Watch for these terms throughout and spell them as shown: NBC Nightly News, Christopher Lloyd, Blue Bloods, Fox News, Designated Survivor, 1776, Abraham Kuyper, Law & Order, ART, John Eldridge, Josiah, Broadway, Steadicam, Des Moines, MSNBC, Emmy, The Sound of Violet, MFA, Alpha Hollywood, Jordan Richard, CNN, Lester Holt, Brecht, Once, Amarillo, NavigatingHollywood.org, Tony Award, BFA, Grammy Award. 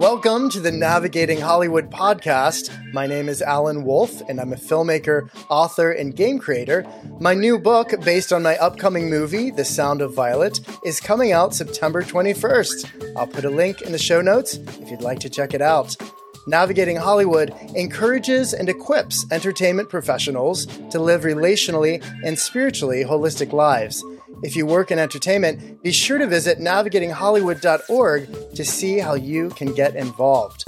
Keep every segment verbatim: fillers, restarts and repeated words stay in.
Welcome to the Navigating Hollywood podcast. My name is Allen Wolf, and I'm a filmmaker, author, and game creator. My new book, based on my upcoming movie, The Sound of Violet, is coming out September twenty-first. I'll put a link in the show notes if you'd like to check it out. Navigating Hollywood encourages and equips entertainment professionals to live relationally and spiritually holistic lives. If you work in entertainment, be sure to visit navigating hollywood dot org to see how you can get involved.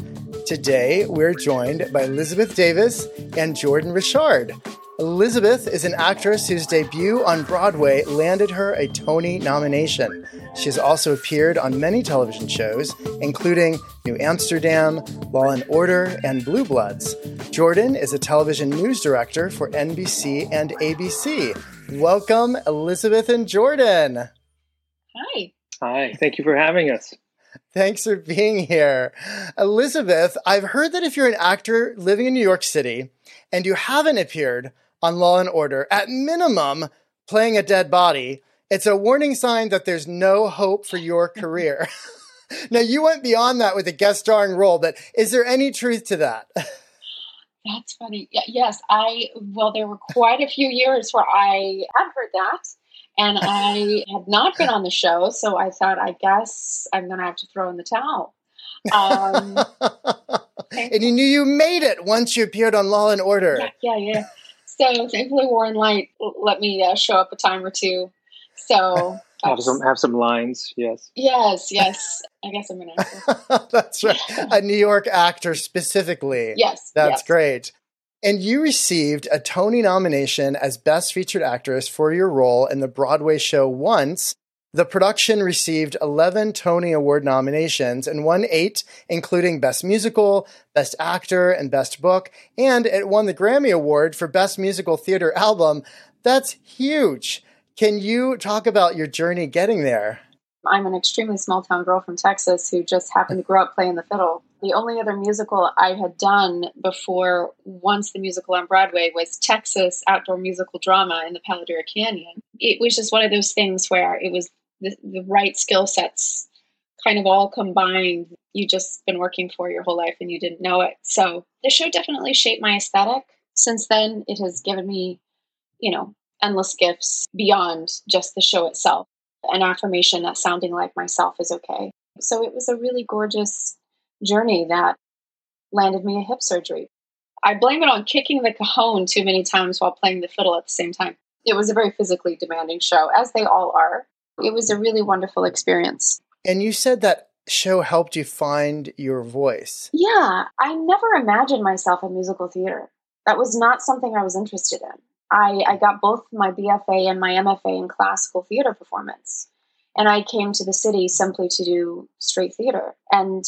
Today, we're joined by Elizabeth Davis and Jordan Richard. Elizabeth is an actress whose debut on Broadway landed her a Tony nomination. She has also appeared on many television shows, including New Amsterdam, Law and Order, and Blue Bloods. Jordan is a television news director for N B C and A B C. Welcome, Elizabeth and Jordan. Hi. Hi. Thank you for having us. Thanks for being here. Elizabeth, I've heard that if you're an actor living in New York City and you haven't appeared on Law and Order, at minimum, playing a dead body, it's a warning sign that there's no hope for your career. Now, you went beyond that with a guest starring role, but is there any truth to that? That's funny. Yes, I, well, there were quite a few years where I had heard that and I had not been on the show. So I thought, I guess I'm going to have to throw in the towel. Um, and, and you knew you made it once you appeared on Law and Order. Yeah, yeah, yeah. So thankfully, Warren Light let me uh, show up a time or two. So have some, have some lines. Yes. Yes. Yes. I guess I'm an actor. That's right. A New York actor specifically. Yes. That's yes. Great. And you received a Tony nomination as Best Featured Actress for your role in the Broadway show Once. The production received eleven Tony Award nominations and won eight, including Best Musical, Best Actor, and Best Book. And it won the Grammy Award for Best Musical Theater Album. That's huge. Can you talk about your journey getting there? I'm an extremely small-town girl from Texas who just happened to grow up playing the fiddle. The only other musical I had done before Once, the musical on Broadway, was Texas outdoor musical drama in the Palo Duro Canyon. It was just one of those things where it was the, the right skill sets kind of all combined. You just been working for your whole life and you didn't know it. So the show definitely shaped my aesthetic. Since then, it has given me, you know, endless gifts beyond just the show itself. An affirmation that sounding like myself is okay. So it was a really gorgeous journey that landed me a hip surgery. I blame it on kicking the cajon too many times while playing the fiddle at the same time. It was a very physically demanding show, as they all are. It was a really wonderful experience. And you said that show helped you find your voice. Yeah, I never imagined myself in musical theater. That was not something I was interested in. I, I got both my B F A and my M F A in classical theater performance. And I came to the city simply to do straight theater and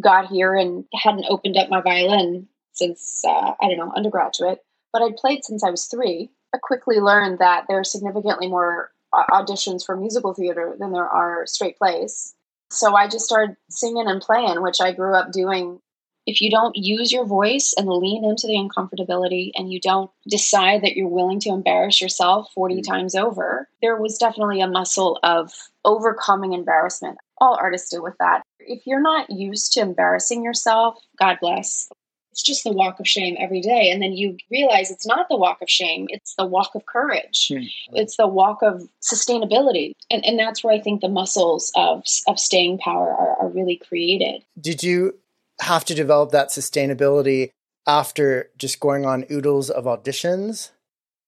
got here and hadn't opened up my violin since, uh, I don't know, undergraduate. But I'd played since I was three. I quickly learned that there are significantly more auditions for musical theater than there are straight plays. So I just started singing and playing, which I grew up doing. If you don't use your voice and lean into the uncomfortability and you don't decide that you're willing to embarrass yourself forty times over, there was definitely a muscle of overcoming embarrassment. All artists deal with that. If you're not used to embarrassing yourself, God bless. It's just the walk of shame every day. And then you realize it's not the walk of shame. It's the walk of courage. Mm-hmm. It's the walk of sustainability. And and that's where I think the muscles of, of staying power are, are really created. Did you have to develop that sustainability after just going on oodles of auditions?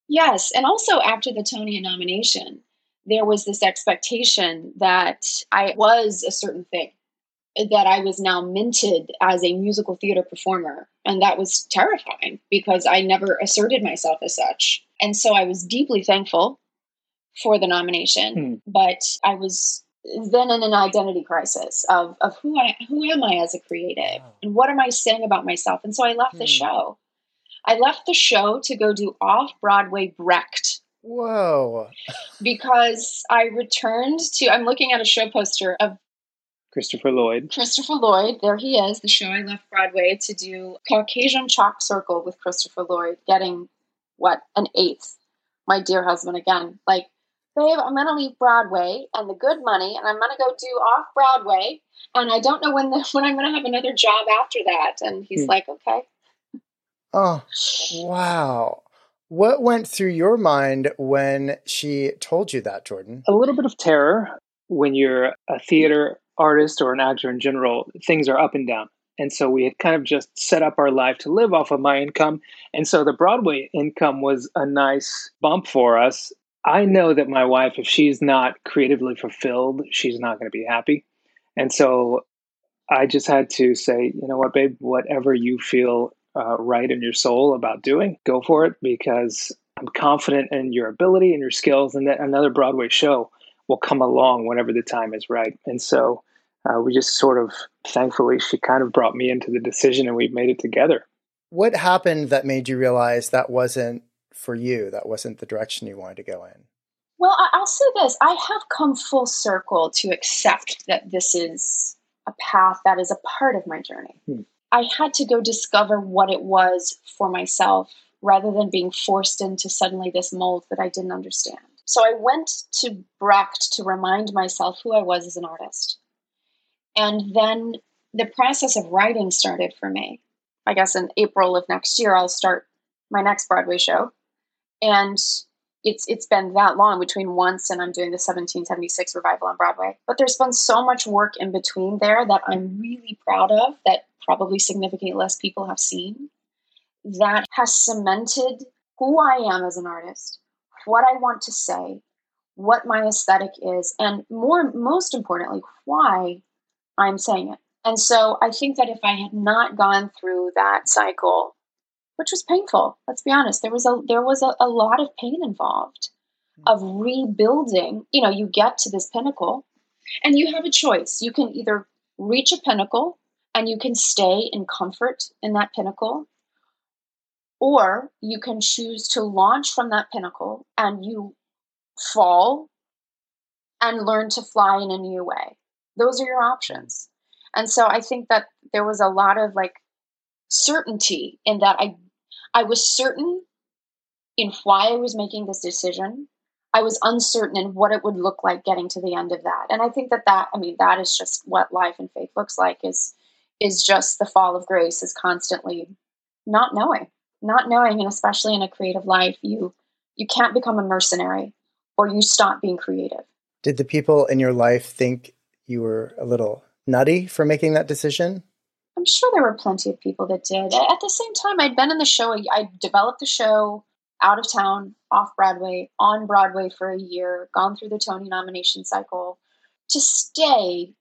Yes. And also after the Tony nomination, there was this expectation that I was a certain thing, that I was now minted as a musical theater performer. And that was terrifying because I never asserted myself as such. And so I was deeply thankful for the nomination, hmm. but I was then in an identity crisis of, of who I, who am I as a creative and what am I saying about myself? And so I left hmm. the show. I left the show to go do off-Broadway Brecht. Whoa. Because I returned to, I'm looking at a show poster of Christopher Lloyd. Christopher Lloyd. There he is. The show I left Broadway to do Caucasian Chalk Circle with Christopher Lloyd, getting what? An eighth. My dear husband again. Like, babe, I'm going to leave Broadway and the good money, and I'm going to go do off Broadway. And I don't know when the, when I'm going to have another job after that. And he's mm. like, okay. Oh, wow. What went through your mind when she told you that, Jordan? A little bit of terror. When you're a theater artist or an actor in general, things are up and down. And so we had kind of just set up our life to live off of my income. And so the Broadway income was a nice bump for us. I know that my wife, if she's not creatively fulfilled, she's not going to be happy. And so I just had to say, you know what, babe, whatever you feel uh, right in your soul about doing, go for it, because I'm confident in your ability and your skills, and that another Broadway show will come along whenever the time is right. And so uh, we just sort of, thankfully, she kind of brought me into the decision, and we've made it together. What happened that made you realize that wasn't for you? That wasn't the direction you wanted to go in? Well, I'll say this. I have come full circle to accept that this is a path that is a part of my journey. Hmm. I had to go discover what it was for myself rather than being forced into suddenly this mold that I didn't understand. So I went to Brecht to remind myself who I was as an artist. And then the process of writing started for me. I guess in April of next year, I'll start my next Broadway show. And it's it's been that long between Once and I'm doing the seventeen seventy-six revival on Broadway. But there's been so much work in between there that I'm really proud of, that probably significantly less people have seen, that has cemented who I am as an artist, what I want to say, what my aesthetic is, and more, most importantly, why I'm saying it. And so I think that if I had not gone through that cycle, which was painful, let's be honest, there was a, there was a, a lot of pain involved of rebuilding. You know, you get to this pinnacle and you have a choice. You can either reach a pinnacle and you can stay in comfort in that pinnacle, or you can choose to launch from that pinnacle and you fall and learn to fly in a new way. Those are your options. And so I think that there was a lot of like certainty in that I, I was certain in why I was making this decision. I was uncertain in what it would look like getting to the end of that. And I think that that, I mean, that is just what life and faith looks like, is, is just the fall of grace, is constantly not knowing. Not knowing, and especially in a creative life, you you can't become a mercenary or you stop being creative. Did the people in your life think you were a little nutty for making that decision? I'm sure there were plenty of people that did. At the same time, I'd been in the show. I developed the show out of town, off Broadway, on Broadway for a year, gone through the Tony nomination cycle. To stay,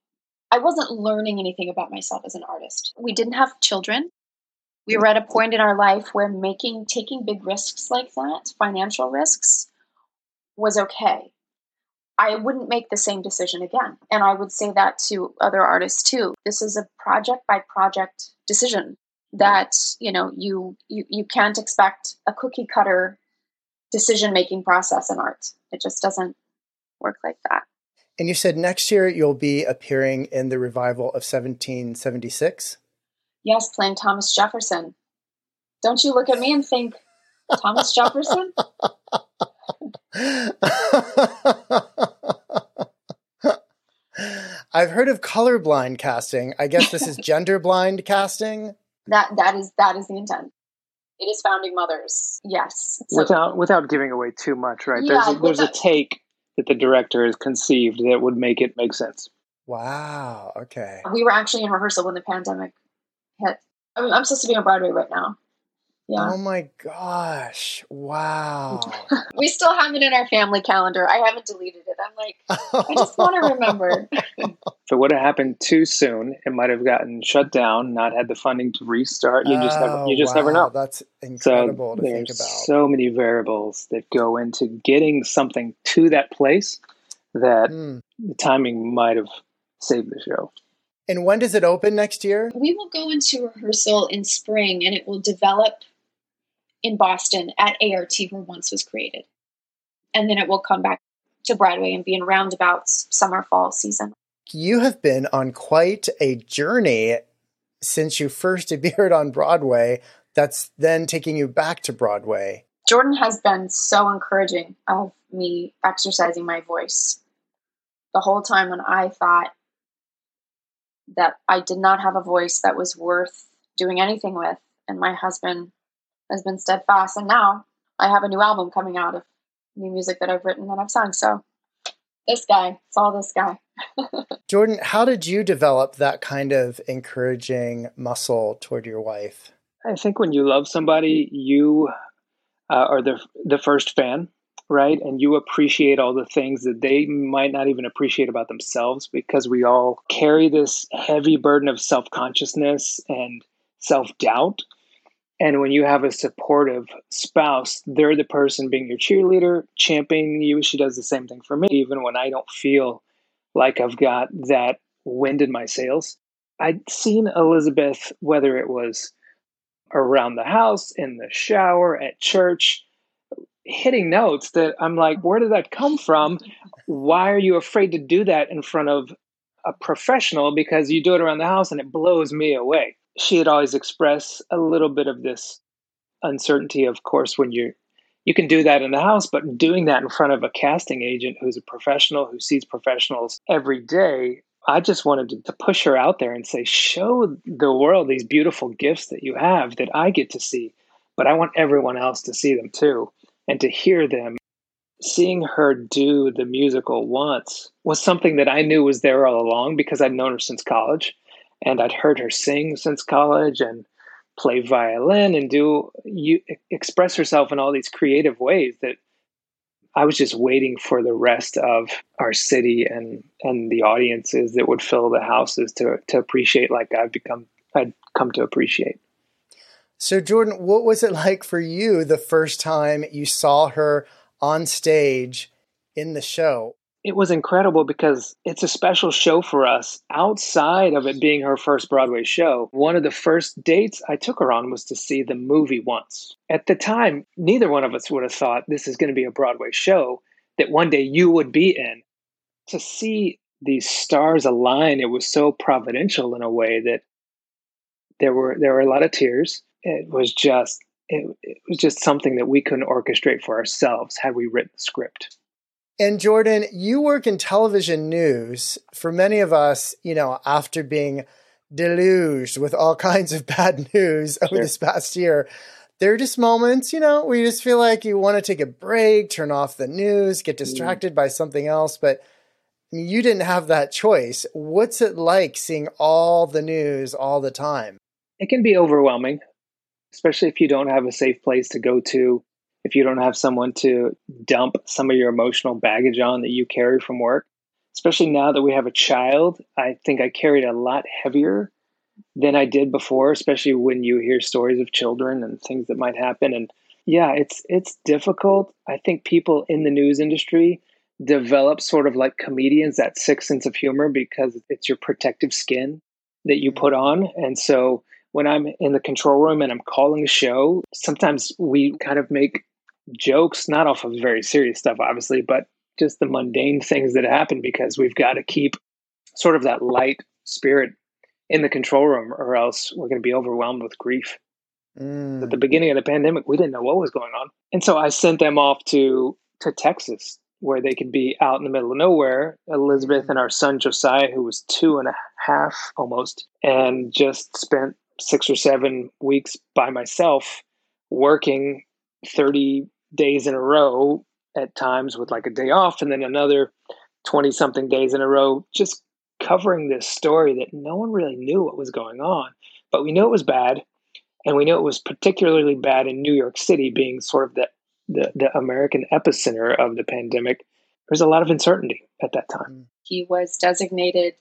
I wasn't learning anything about myself as an artist. We didn't have children. We were at a point in our life where making, taking big risks like that, financial risks, was okay. I wouldn't make the same decision again. And I would say that to other artists too. This is a project by project decision that, you know, you, you, you can't expect a cookie cutter decision-making process in art. It just doesn't work like that. And you said next year you'll be appearing in the revival of seventeen seventy-six? Yes, playing Thomas Jefferson. Don't you look at me and think, Thomas Jefferson? I've heard of colorblind casting. I guess this is genderblind casting. That that is that is the intent. It is Founding Mothers. Yes. So, without without giving away too much, right? Yeah, there's a, there's without, a take that the director has conceived that would make it make sense. Wow. Okay. We were actually in rehearsal when the pandemic hit. I mean, I'm supposed to be on Broadway right now. Yeah. Oh my gosh. Wow. We still have it in our family calendar. I haven't deleted it. I'm like, I just want to remember. If it would have happened too soon, it might have gotten shut down, not had the funding to restart. You just never, you just wow. never know. That's incredible so to think about. So many variables that go into getting something to that place that mm. the timing might have saved the show. And when does it open next year? We will go into rehearsal in spring, and it will develop in Boston at A R T, where Once was created. And then it will come back to Broadway and be in roundabouts summer, fall season. You have been on quite a journey since you first appeared on Broadway. That's then taking you back to Broadway. Jordan has been so encouraging of me exercising my voice the whole time when I thought that I did not have a voice that was worth doing anything with. And my husband has been steadfast. And now I have a new album coming out of new music that I've written and I've sung. So this guy, it's all this guy. Jordan, how did you develop that kind of encouraging muscle toward your wife? I think when you love somebody, you uh, are the the first fan, right? And you appreciate all the things that they might not even appreciate about themselves, because we all carry this heavy burden of self-consciousness and self-doubt. And when you have a supportive spouse, they're the person being your cheerleader, championing you. She does the same thing for me, even when I don't feel like I've got that wind in my sails. I'd seen Elizabeth, whether it was around the house, in the shower, at church, hitting notes that I'm like, where did that come from? Why are you afraid to do that in front of a professional? Because you do it around the house and it blows me away. She had always expressed a little bit of this uncertainty, of course, when you you can do that in the house, but doing that in front of a casting agent who's a professional, who sees professionals every day, I just wanted to, to push her out there and say, show the world these beautiful gifts that you have that I get to see, but I want everyone else to see them too and to hear them. Seeing her do the musical Once was something that I knew was there all along, because I'd known her since college and I'd heard her sing since college and play violin and do you express herself in all these creative ways that I was just waiting for the rest of our city and, and the audiences that would fill the houses to, to appreciate like I've become, I'd come to appreciate. So Jordan, what was it like for you the first time you saw her on stage in the show? It was incredible, because it's a special show for us outside of it being her first Broadway show. One of the first dates I took her on was to see the movie Once. At the time, neither one of us would have thought this is going to be a Broadway show that one day you would be in. To see these stars align, it was so providential in a way that there were there were a lot of tears. It was just it, it was just something that we couldn't orchestrate for ourselves had we written the script. And Jordan, you work in television news. For many of us, you know, after being deluged with all kinds of bad news over sure. this past year, there are just moments, you know, where you just feel like you want to take a break, turn off the news, get distracted mm. by something else. But you didn't have that choice. What's it like seeing all the news all the time? It can be overwhelming, especially if you don't have a safe place to go to. If you don't have someone to dump some of your emotional baggage on that you carried from work, especially now that we have a child, I think I carried a lot heavier than I did before, especially when you hear stories of children and things that might happen. And yeah, it's it's difficult. I think people in the news industry develop sort of like comedians, that sick sense of humor, because it's your protective skin that you put on. And so when I'm in the control room and I'm calling a show, sometimes we kind of make jokes, not off of very serious stuff, obviously, but just the mundane things that happen, because we've got to keep sort of that light spirit in the control room, or else we're going to be overwhelmed with grief. Mm. At the beginning of the pandemic, we didn't know what was going on. And so I sent them off to, to Texas, where they could be out in the middle of nowhere, Elizabeth and our son, Josiah, who was two and a half almost, and just spent six or seven weeks by myself, working thirty days in a row at times with like a day off, and then another twenty something days in a row, just covering this story that no one really knew what was going on. But we knew it was bad, and we knew it was particularly bad in New York City, being sort of the, the, the American epicenter of the pandemic. There was a lot of uncertainty at that time. He was designated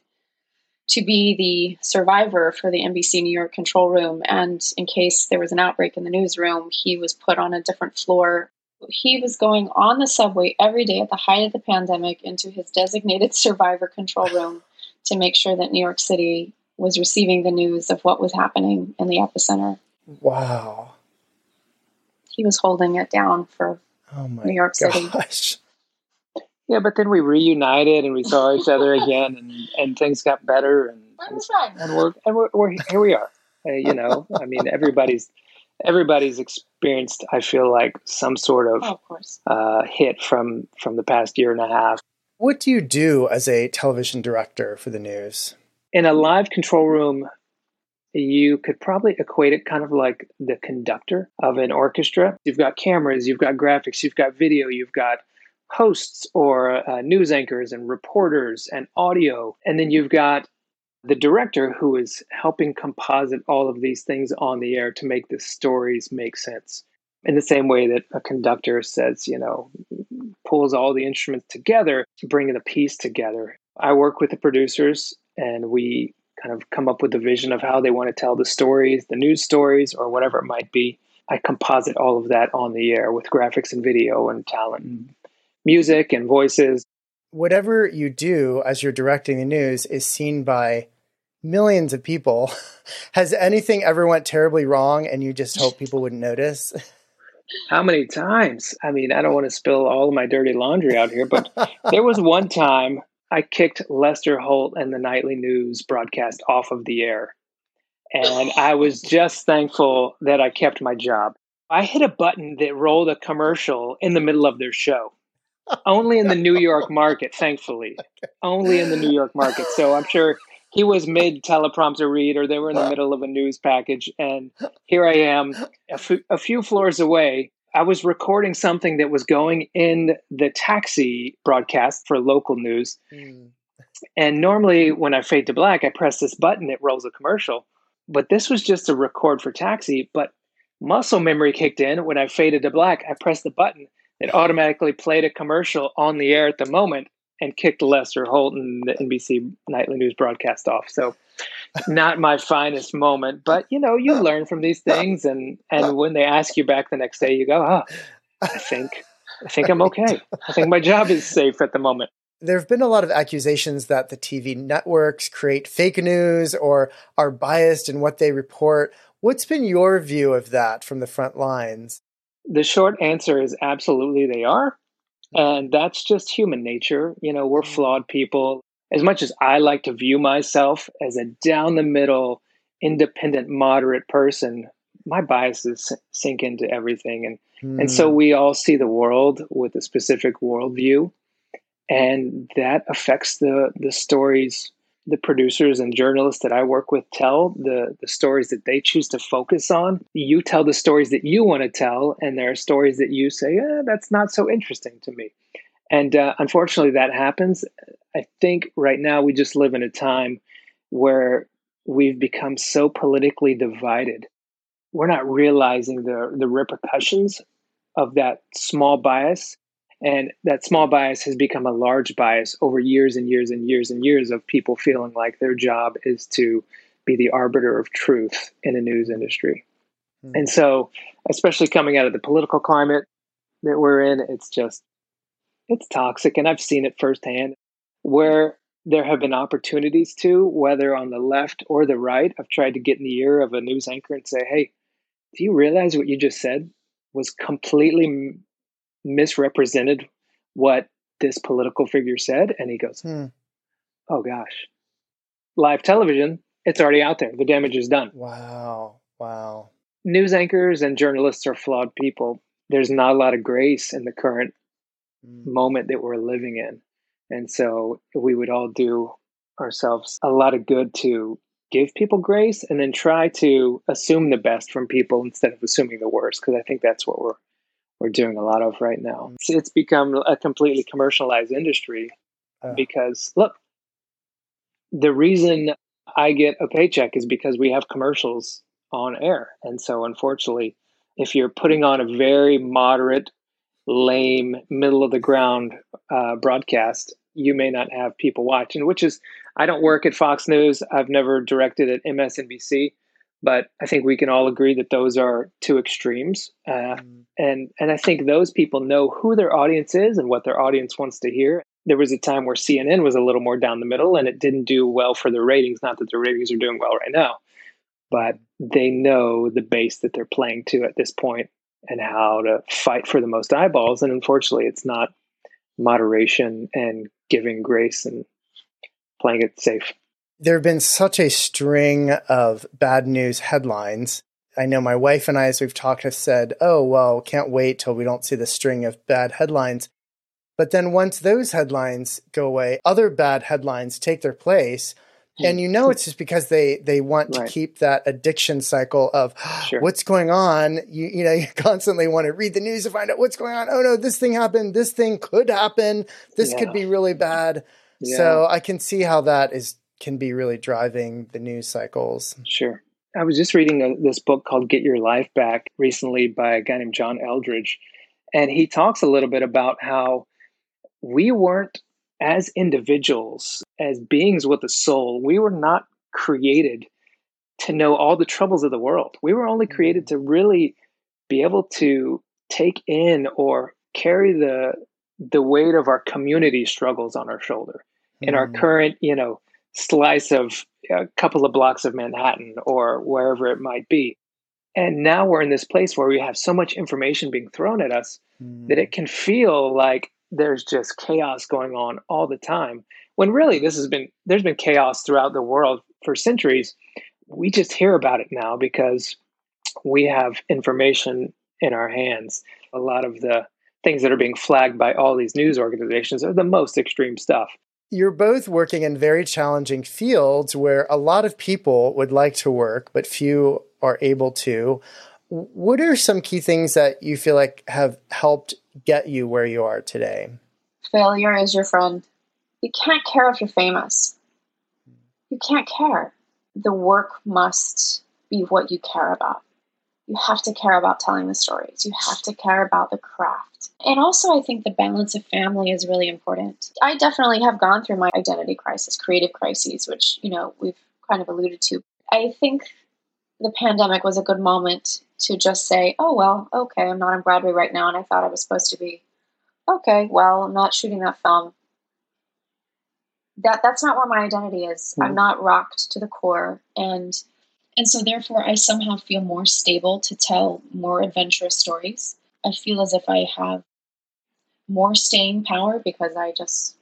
to be the survivor for the N B C New York control room. And in case there was an outbreak in the newsroom, he was put on a different floor. He was going on the subway every day at the height of the pandemic into his designated survivor control room to make sure that New York City was receiving the news of what was happening in the epicenter. Wow. He was holding it down for oh my New York gosh. City. Yeah, but then we reunited and we saw each other again, and, and things got better, and and, and, we're, and we're, we're here we are. Uh, you know, I mean, everybody's everybody's experienced, I feel like, some sort of, oh, of course. Uh, hit from, from the past year and a half. What do you do as a television director for the news? In a live control room, you could probably equate it kind of like the conductor of an orchestra. You've got cameras, you've got graphics, you've got video, you've got hosts or uh, news anchors and reporters and audio. And then you've got the director who is helping composite all of these things on the air to make the stories make sense. In the same way that a conductor says, you know, pulls all the instruments together to bring the piece together. I work with the producers and we kind of come up with the vision of how they want to tell the stories, the news stories, or whatever it might be. I composite all of that on the air with graphics and video and talent and music and voices. Whatever you do as you're directing the news is seen by millions of people. Has anything ever went terribly wrong and you just hope people wouldn't notice? How many times? I mean, I don't want to spill all of my dirty laundry out here, but there was one time I kicked Lester Holt and the Nightly News broadcast off of the air. And I was just thankful that I kept my job. I hit a button that rolled a commercial in the middle of their show. Only in the New York market, thankfully. Okay. Only in the New York market. So I'm sure he was mid-teleprompter read or they were in the middle of a news package. And here I am, a, f- a few floors away. I was recording something that was going in the taxi broadcast for local news. Mm. And normally when I fade to black, I press this button, it rolls a commercial. But this was just a record for taxi. But muscle memory kicked in. When I faded to black, I pressed the button. It automatically played a commercial on the air at the moment and kicked Lester Holt and the N B C Nightly News broadcast off. So not my finest moment, but you know, you learn from these things. And, and when they ask you back the next day, you go, oh, I think, I think I'm okay. I think my job is safe at the moment. There have been a lot of accusations that the T V networks create fake news or are biased in what they report. What's been your view of that from the front lines? The short answer is absolutely they are. And that's just human nature. You know, we're flawed people. As much as I like to view myself as a down-the-middle, independent, moderate person, my biases sink into everything. And mm. and so we all see the world with a specific worldview. And that affects the, the stories the producers and journalists that I work with tell, the, the stories that they choose to focus on. You tell the stories that you want to tell, and there are stories that you say, eh, that's not so interesting to me. And uh, unfortunately, that happens. I think right now we just live in a time where we've become so politically divided. We're not realizing the, the repercussions of that small bias. And that small bias has become a large bias over years and years and years and years of people feeling like their job is to be the arbiter of truth in the news industry. Mm-hmm. And so, especially coming out of the political climate that we're in, it's just, it's toxic. And I've seen it firsthand where there have been opportunities to, whether on the left or the right, I've tried to get in the ear of a news anchor and say, hey, do you realize what you just said was completely m- misrepresented what this political figure said? And he goes, hmm. oh gosh, live television, it's already out there. The damage is done. Wow. Wow. News anchors and journalists are flawed people. There's not a lot of grace in the current mm. moment that we're living in. And so we would all do ourselves a lot of good to give people grace and then try to assume the best from people instead of assuming the worst. Because I think that's what we're we're doing a lot of right now. It's, it's become a completely commercialized industry uh, because, look, the reason I get a paycheck is because we have commercials on air. And so, unfortunately, if you're putting on a very moderate, lame, middle-of-the-ground uh, broadcast, you may not have people watching, which is, I don't work at Fox News. I've never directed at M S N B C. But I think we can all agree that those are two extremes. Uh, mm. and, and I think those people know who their audience is and what their audience wants to hear. There was a time where C N N was a little more down the middle and it didn't do well for the ratings. Not that the ratings are doing well right now, but they know the base that they're playing to at this point and how to fight for the most eyeballs. And unfortunately, it's not moderation and giving grace and playing it safe. There have been such a string of bad news headlines I know my wife and I, as we've talked, have said, oh, well, can't wait till we don't see the string of bad headlines. But then once those headlines go away, other bad headlines take their place. And you know it's just because they they want right. to keep that addiction cycle of sure. what's going on. You you know, you constantly want to read the news to find out what's going on. Oh, no, this thing happened. This thing could happen. This yeah. could be really bad. Yeah. So I can see how that is can be really driving the news cycles. Sure. I was just reading a, this book called Get Your Life Back recently by a guy named John Eldridge. And he talks a little bit about how we weren't, as individuals, as beings with a soul, we were not created to know all the troubles of the world. We were only created to really be able to take in or carry the the weight of our community struggles on our shoulder. Mm-hmm. In our current, you know, slice of a couple of blocks of Manhattan or wherever it might be. And now we're in this place where we have so much information being thrown at us mm-hmm. that it can feel like there's just chaos going on all the time, when really this has been, there's been chaos throughout the world for centuries. We just hear about it now because we have information in our hands. A lot of the things that are being flagged by all these news organizations are the most extreme stuff. You're both working in very challenging fields where a lot of people would like to work, but few are able to. What are some key things that you feel like have helped get you where you are today? Failure is your friend. You can't care if you're famous. You can't care. The work must be what you care about. You have to care about telling the stories. You have to care about the craft. And also, I think the balance of family is really important. I definitely have gone through my identity crisis, creative crises, which, you know, we've kind of alluded to. I think the pandemic was a good moment to just say, oh, well, okay, I'm not on Broadway right now, and I thought I was supposed to be. Okay, well, I'm not shooting that film. That That's not where my identity is. Mm-hmm. I'm not rocked to the core. And and so therefore, I somehow feel more stable to tell more adventurous stories. I feel as if I have more staying power because I just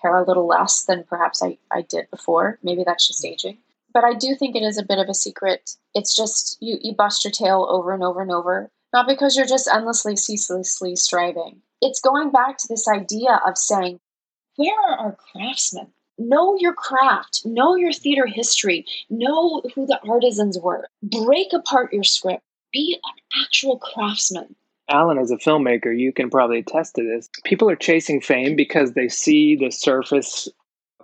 care a little less than perhaps I, I did before. Maybe that's just aging. But I do think it is a bit of a secret. It's just you, you bust your tail over and over and over, not because you're just endlessly, ceaselessly striving. It's going back to this idea of saying, where are our craftsmen? Know your craft. Know your theater history. Know who the artisans were. Break apart your script. Be an actual craftsman. Alan, as a filmmaker, you can probably attest to this. People are chasing fame because they see the surface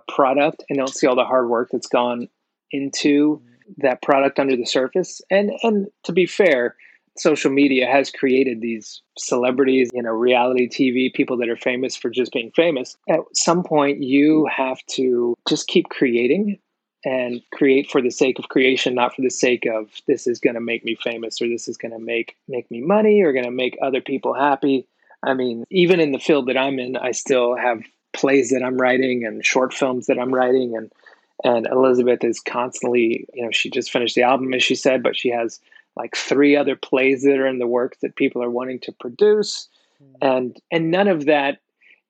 product and don't see all the hard work that's gone into that product under the surface. And and to be fair, social media has created these celebrities, you know, reality T V, people that are famous for just being famous. At some point, you have to just keep creating and create for the sake of creation, not for the sake of this is going to make me famous or this is going to make make me money or going to make other people happy. I mean, even in the field that I'm in, I still have plays that I'm writing and short films that I'm writing. And And Elizabeth is constantly, you know, she just finished the album, as she said, but she has like three other plays that are in the works that people are wanting to produce. Mm. And and none of that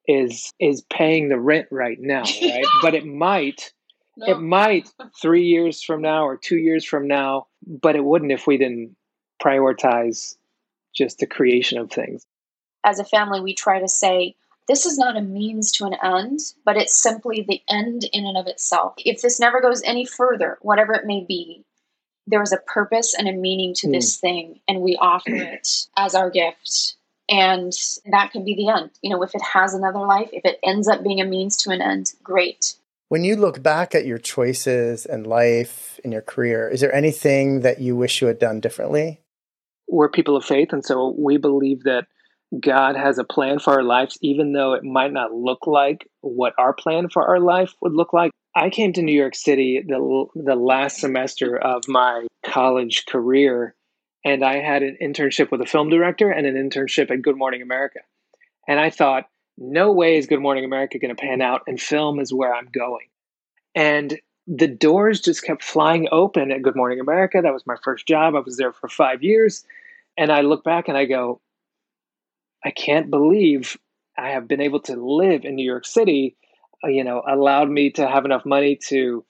is is paying the rent right now, right? But it might, no. it might three years from now or two years from now, but it wouldn't if we didn't prioritize just the creation of things. As a family, we try to say, this is not a means to an end, but it's simply the end in and of itself. If this never goes any further, whatever it may be, there is a purpose and a meaning to mm. this thing, and we offer it as our gift. And that can be the end. You know, if it has another life, if it ends up being a means to an end, great. When you look back at your choices and life and your career, is there anything that you wish you had done differently? We're people of faith, and so we believe that God has a plan for our lives, even though it might not look like what our plan for our life would look like. I came to New York City the the last semester of my college career, and I had an internship with a film director and an internship at Good Morning America. And I thought, no way is Good Morning America going to pan out, and film is where I'm going. And the doors just kept flying open at Good Morning America. That was my first job. I was there for five years. And I look back and I go, I can't believe I have been able to live in New York City, you know, allowed me to have enough money to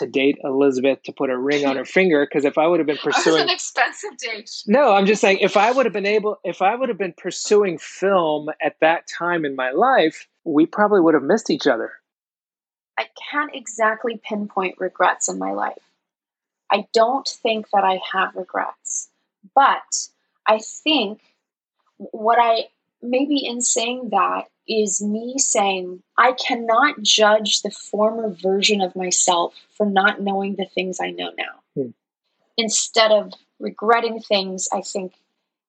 to date Elizabeth to put a ring on her finger, because if I would have been pursuing... It was an expensive date. No, I'm just saying, if I would have been able, if I would have been pursuing film at that time in my life, we probably would have missed each other. I can't exactly pinpoint regrets in my life. I don't think that I have regrets, but I think what I... Maybe in saying that is me saying, I cannot judge the former version of myself for not knowing the things I know now. Hmm. Instead of regretting things, I think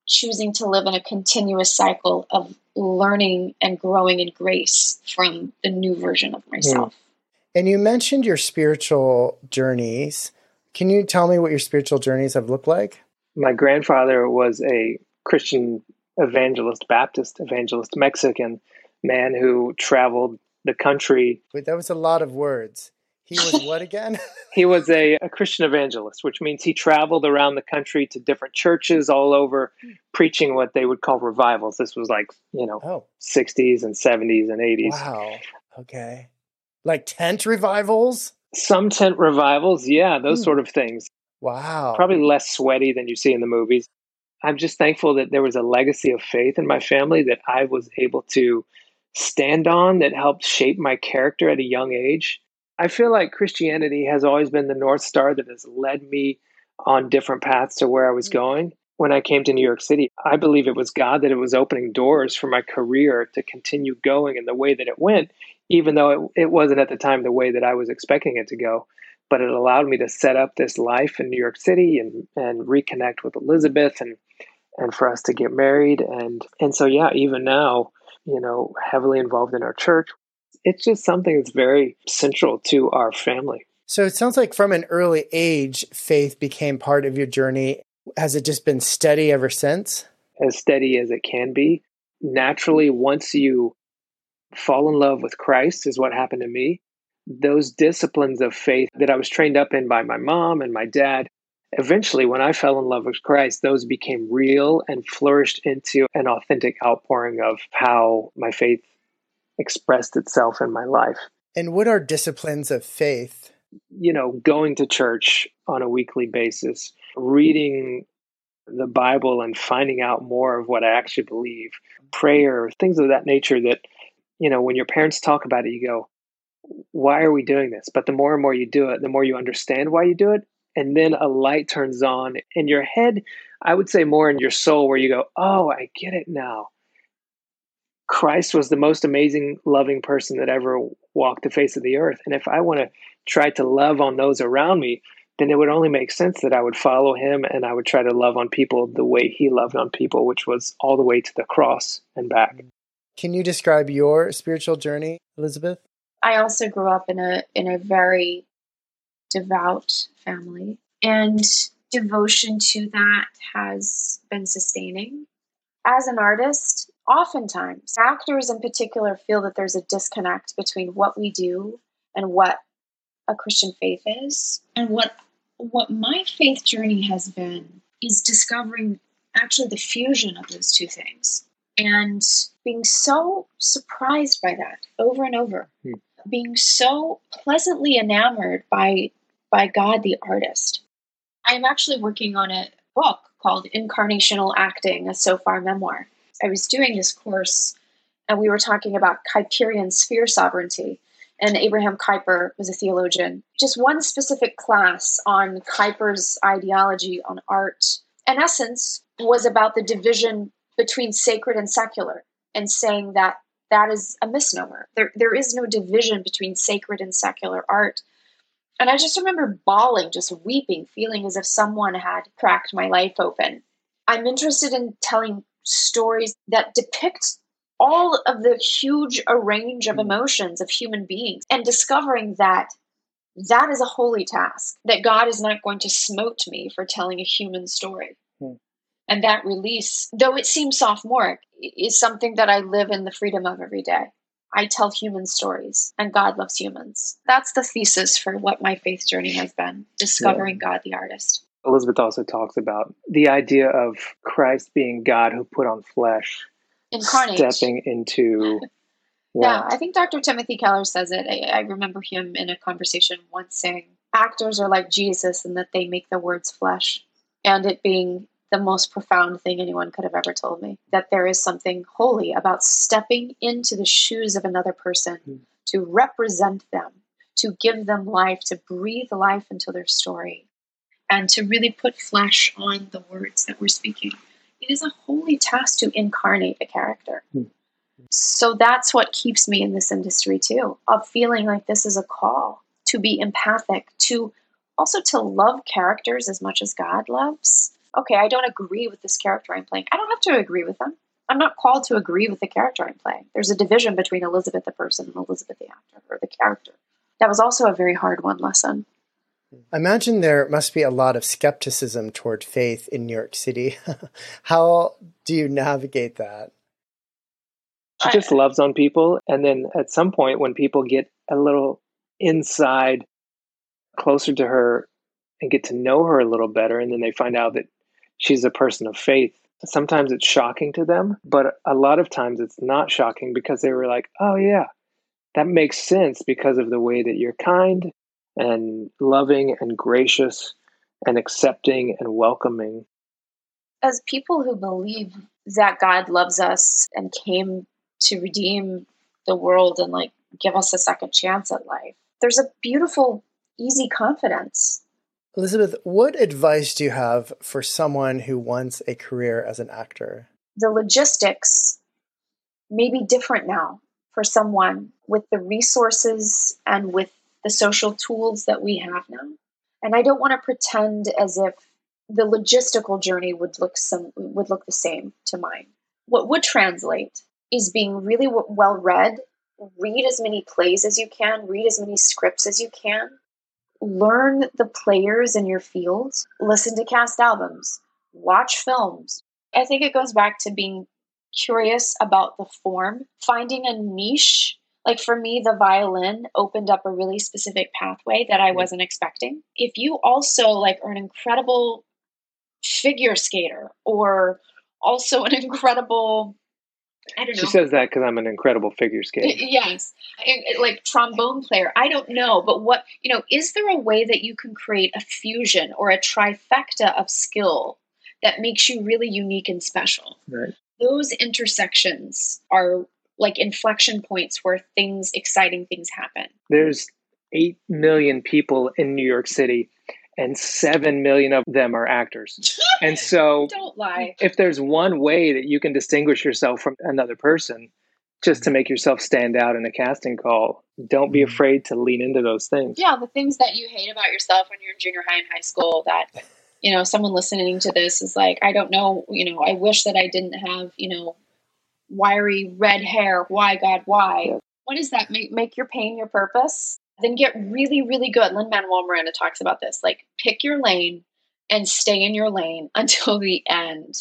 choosing to live in a continuous cycle of learning and growing in grace from the new version of myself. Hmm. And you mentioned your spiritual journeys. Can you tell me what your spiritual journeys have looked like? My grandfather was a Christian evangelist, Baptist evangelist, Mexican man who traveled the country. Wait, that was a lot of words. He was what again? He was a, a Christian evangelist, which means he traveled around the country to different churches all over, preaching what they would call revivals. This was like, you know, oh. sixties and seventies and eighties. Wow. Okay. Like tent revivals? Some tent revivals. Yeah. Those mm. sort of things. Wow. Probably less sweaty than you see in the movies. I'm just thankful that there was a legacy of faith in my family that I was able to stand on that helped shape my character at a young age. I feel like Christianity has always been the North Star that has led me on different paths to where I was going. When I came to New York City, I believe it was God that it was opening doors for my career to continue going in the way that it went, even though it, it wasn't at the time the way that I was expecting it to go. But it allowed me to set up this life in New York City and, and reconnect with Elizabeth and and for us to get married. And and so, yeah, even now, you know, heavily involved in our church, it's just something that's very central to our family. So it sounds like from an early age, faith became part of your journey. Has it just been steady ever since? As steady as it can be. Naturally, once you fall in love with Christ is what happened to me. Those disciplines of faith that I was trained up in by my mom and my dad, eventually, when I fell in love with Christ, those became real and flourished into an authentic outpouring of how my faith expressed itself in my life. And what are disciplines of faith? You know, going to church on a weekly basis, reading the Bible and finding out more of what I actually believe, prayer, things of that nature that, you know, when your parents talk about it, you go, why are we doing this? But the more and more you do it, the more you understand why you do it. And then a light turns on in your head, I would say more in your soul, where you go, oh, I get it now. Christ was the most amazing, loving person that ever walked the face of the earth. And if I want to try to love on those around me, then it would only make sense that I would follow him and I would try to love on people the way he loved on people, which was all the way to the cross and back. Can you describe your spiritual journey, Elizabeth? I also grew up in a in a very devout family, and devotion to that has been sustaining. As an artist, oftentimes, actors in particular feel that there's a disconnect between what we do and what a Christian faith is. And what what my faith journey has been is discovering actually the fusion of those two things and being so surprised by that over and over. Hmm. Being so pleasantly enamored by by God the artist. I'm actually working on a book called Incarnational Acting, a So Far Memoir. I was doing this course, and we were talking about Kuiperian sphere sovereignty, and Abraham Kuyper was a theologian. Just one specific class on Kuyper's ideology on art, in essence, was about the division between sacred and secular, and saying that that is a misnomer. There, there is no division between sacred and secular art. And I just remember bawling, just weeping, feeling as if someone had cracked my life open. I'm interested in telling stories that depict all of the huge range of emotions of human beings and discovering that that is a holy task, that God is not going to smote me for telling a human story. Hmm. And that release, though it seems sophomoric, is something that I live in the freedom of every day. I tell human stories, and God loves humans. That's the thesis for what my faith journey has been, discovering yeah. God the artist. Elizabeth also talks about the idea of Christ being God who put on flesh, incarnate, stepping into... Yeah, yeah I think Doctor Timothy Keller says it. I, I remember him in a conversation once saying, actors are like Jesus in that they make the words flesh, and it being the most profound thing anyone could have ever told me, that there is something holy about stepping into the shoes of another person mm. to represent them, to give them life, to breathe life into their story, and to really put flesh on the words that we're speaking. It is a holy task to incarnate a character. Mm. So that's what keeps me in this industry too, of feeling like this is a call to be empathic, to also to love characters as much as God loves. Okay, I don't agree with this character I'm playing. I don't have to agree with them. I'm not called to agree with the character I'm playing. There's a division between Elizabeth the person and Elizabeth the actor or the character. That was also a very hard one lesson. I imagine there must be a lot of skepticism toward faith in New York City. How do you navigate that? She just loves on people. And then at some point when people get a little inside, closer to her and get to know her a little better, and then they find out that she's a person of faith, sometimes it's shocking to them, but a lot of times it's not shocking because they were like, oh yeah, that makes sense because of the way that you're kind and loving and gracious and accepting and welcoming. As people who believe that God loves us and came to redeem the world and like give us a second chance at life, there's a beautiful, easy confidence. Elizabeth, what advice do you have for someone who wants a career as an actor? The logistics may be different now for someone with the resources and with the social tools that we have now. And I don't want to pretend as if the logistical journey would look some would look the same to mine. What would translate is being really well read, read as many plays as you can, read as many scripts as you can. Learn the players in your field, listen to cast albums, watch films. I think it goes back to being curious about the form, finding a niche. Like for me, the violin opened up a really specific pathway that I wasn't expecting. If you also like are an incredible figure skater or also an incredible... I don't know. She says that because I'm an incredible figure skater. Yes. It, it, like trombone player. I don't know. But what, you know, is there a way that you can create a fusion or a trifecta of skill that makes you really unique and special? Right. Those intersections are like inflection points where things, exciting things happen. There's eight million people in New York City and seven million of them are actors. And so don't lie. If there's one way that you can distinguish yourself from another person, just to make yourself stand out in a casting call, don't be afraid to lean into those things. Yeah, the things that you hate about yourself when you're in junior high and high school that, you know, someone listening to this is like, I don't know, you know, I wish that I didn't have, you know, wiry red hair. Why, God, why? Yeah. What is that? Make, make your pain your purpose. Then get really, really good. Lin-Manuel Miranda talks about this, like pick your lane and stay in your lane until the end.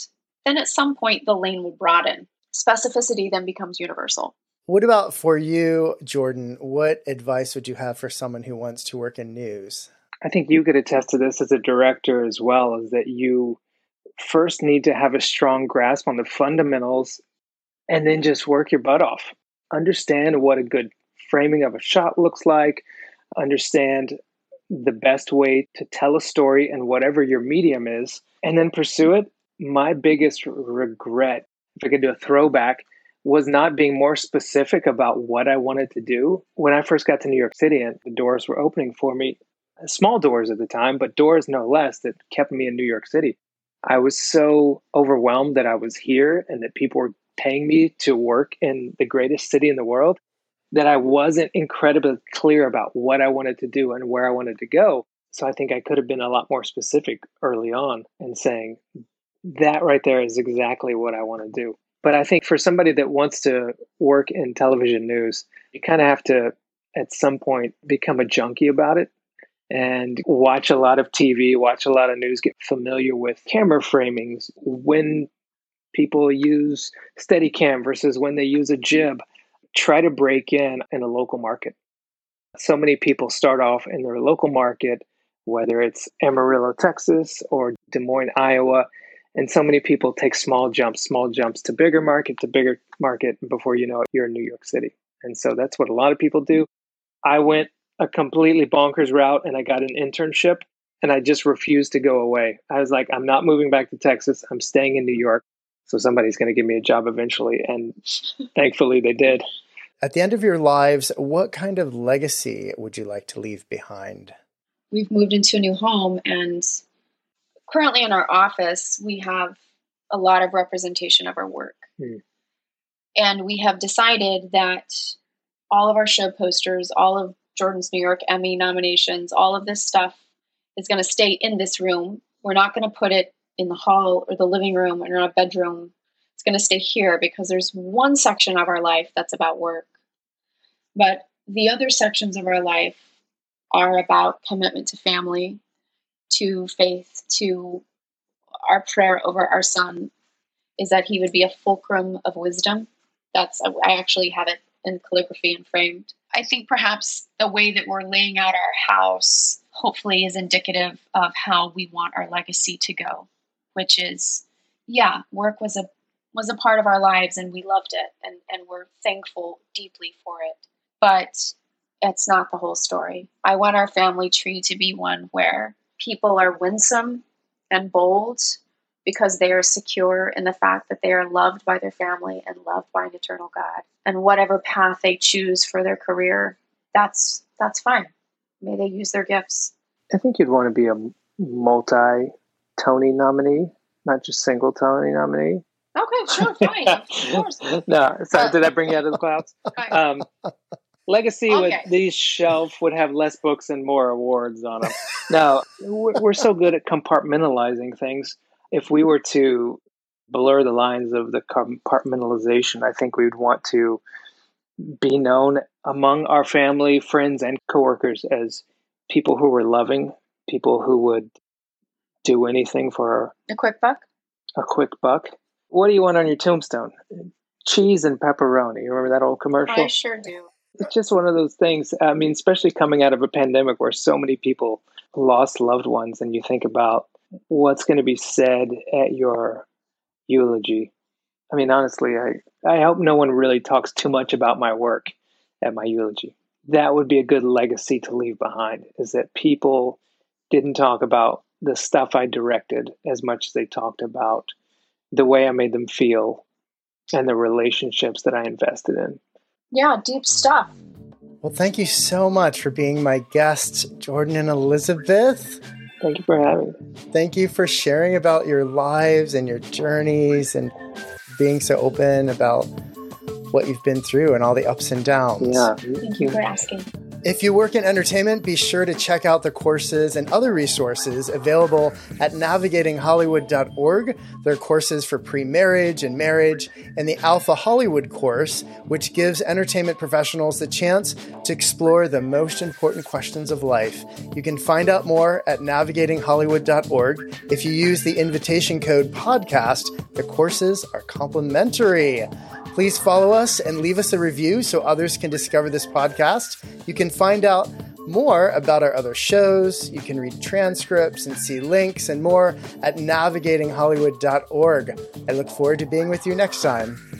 Then at some point, the lane will broaden. Specificity then becomes universal. What about for you, Jordan? What advice would you have for someone who wants to work in news? I think you could attest to this as a director as well, is that you first need to have a strong grasp on the fundamentals and then just work your butt off. Understand what a good framing of a shot looks like, understand the best way to tell a story and whatever your medium is, and then pursue it. My biggest regret, if I could do a throwback, was not being more specific about what I wanted to do. When I first got to New York City and the doors were opening for me, small doors at the time, but doors no less that kept me in New York City. I was so overwhelmed that I was here and that people were paying me to work in the greatest city in the world, that I wasn't incredibly clear about what I wanted to do and where I wanted to go. So I think I could have been a lot more specific early on and saying, that right there is exactly what I want to do. But I think for somebody that wants to work in television news, you kind of have to, at some point, become a junkie about it and watch a lot of T V, watch a lot of news, get familiar with camera framings, when people use Steadicam versus when they use a jib. Try to break in in a local market. So many people start off in their local market, whether it's Amarillo, Texas, or Des Moines, Iowa. And so many people take small jumps, small jumps to bigger market, to bigger market. Before you know it, you're in New York City. And so that's what a lot of people do. I went a completely bonkers route and I got an internship and I just refused to go away. I was like, I'm not moving back to Texas. I'm staying in New York. So somebody's going to give me a job eventually. And thankfully they did. At the end of your lives, what kind of legacy would you like to leave behind? We've moved into a new home, and currently in our office, we have a lot of representation of our work. Mm. And we have decided that all of our show posters, all of Jordan's New York Emmy nominations, all of this stuff is going to stay in this room. We're not going to put it in the hall or the living room or in our bedroom. It's going to stay here because there's one section of our life that's about work. But the other sections of our life are about commitment to family, to faith, to our prayer over our son, is that he would be a fulcrum of wisdom. That's, I actually have it in calligraphy and framed. I think perhaps the way that we're laying out our house hopefully is indicative of how we want our legacy to go, which is, yeah, work was a was a part of our lives and we loved it and, and we're thankful deeply for it. But it's not the whole story. I want our family tree to be one where people are winsome and bold because they are secure in the fact that they are loved by their family and loved by an eternal God. And whatever path they choose for their career, that's that's fine. May they use their gifts. I think you'd want to be a multi-Tony nominee, not just single Tony nominee. Okay, sure, fine, of course. No, sorry, uh, did I bring you out of the clouds? Um, legacy okay. With these shelf would have less books and more awards on them. No, we're so good at compartmentalizing things. If we were to blur the lines of the compartmentalization, I think we would want to be known among our family, friends, and coworkers as people who were loving, people who would do anything for a quick buck. A quick buck. What do you want on your tombstone? Cheese and pepperoni. You remember that old commercial? I sure do. It's just one of those things. I mean, especially coming out of a pandemic where so many people lost loved ones, and you think about what's going to be said at your eulogy. I mean, honestly, I, I hope no one really talks too much about my work at my eulogy. That would be a good legacy to leave behind, is that people didn't talk about the stuff I directed as much as they talked about the way I made them feel and the relationships that I invested in. Yeah, deep stuff. Well, thank you so much for being my guests, Jordan and Elizabeth. Thank you for having me. Thank you for sharing about your lives and your journeys and being so open about what you've been through and all the ups and downs. Yeah. Thank you for asking. If you work in entertainment, be sure to check out the courses and other resources available at navigating hollywood dot org. There are courses for pre-marriage and marriage, and the Alpha Hollywood course, which gives entertainment professionals the chance to explore the most important questions of life. You can find out more at navigating hollywood dot org. If you use the invitation code podcast, the courses are complimentary. Please follow us and leave us a review so others can discover this podcast. You can find out more about our other shows. You can read transcripts and see links and more at navigating hollywood dot org. I look forward to being with you next time.